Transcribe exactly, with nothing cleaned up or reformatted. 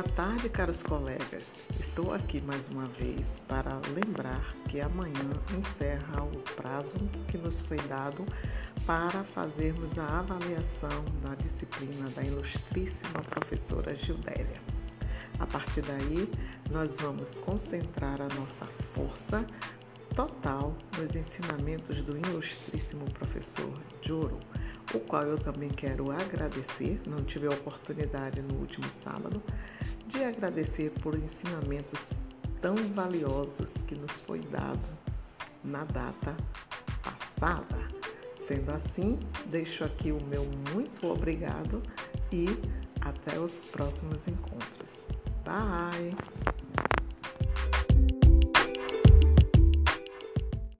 Boa tarde, caros colegas. Estou aqui mais uma vez para lembrar que amanhã encerra o prazo que nos foi dado para fazermos a avaliação da disciplina da ilustríssima professora Gildélia. A partir daí, nós vamos concentrar a nossa força total nos ensinamentos do ilustríssimo professor Jouro, o qual eu também quero agradecer. Não tive a oportunidade no último sábado de agradecer por ensinamentos tão valiosos que nos foi dado na data passada. Sendo assim, deixo aqui o meu muito obrigado e até os próximos encontros. Bye!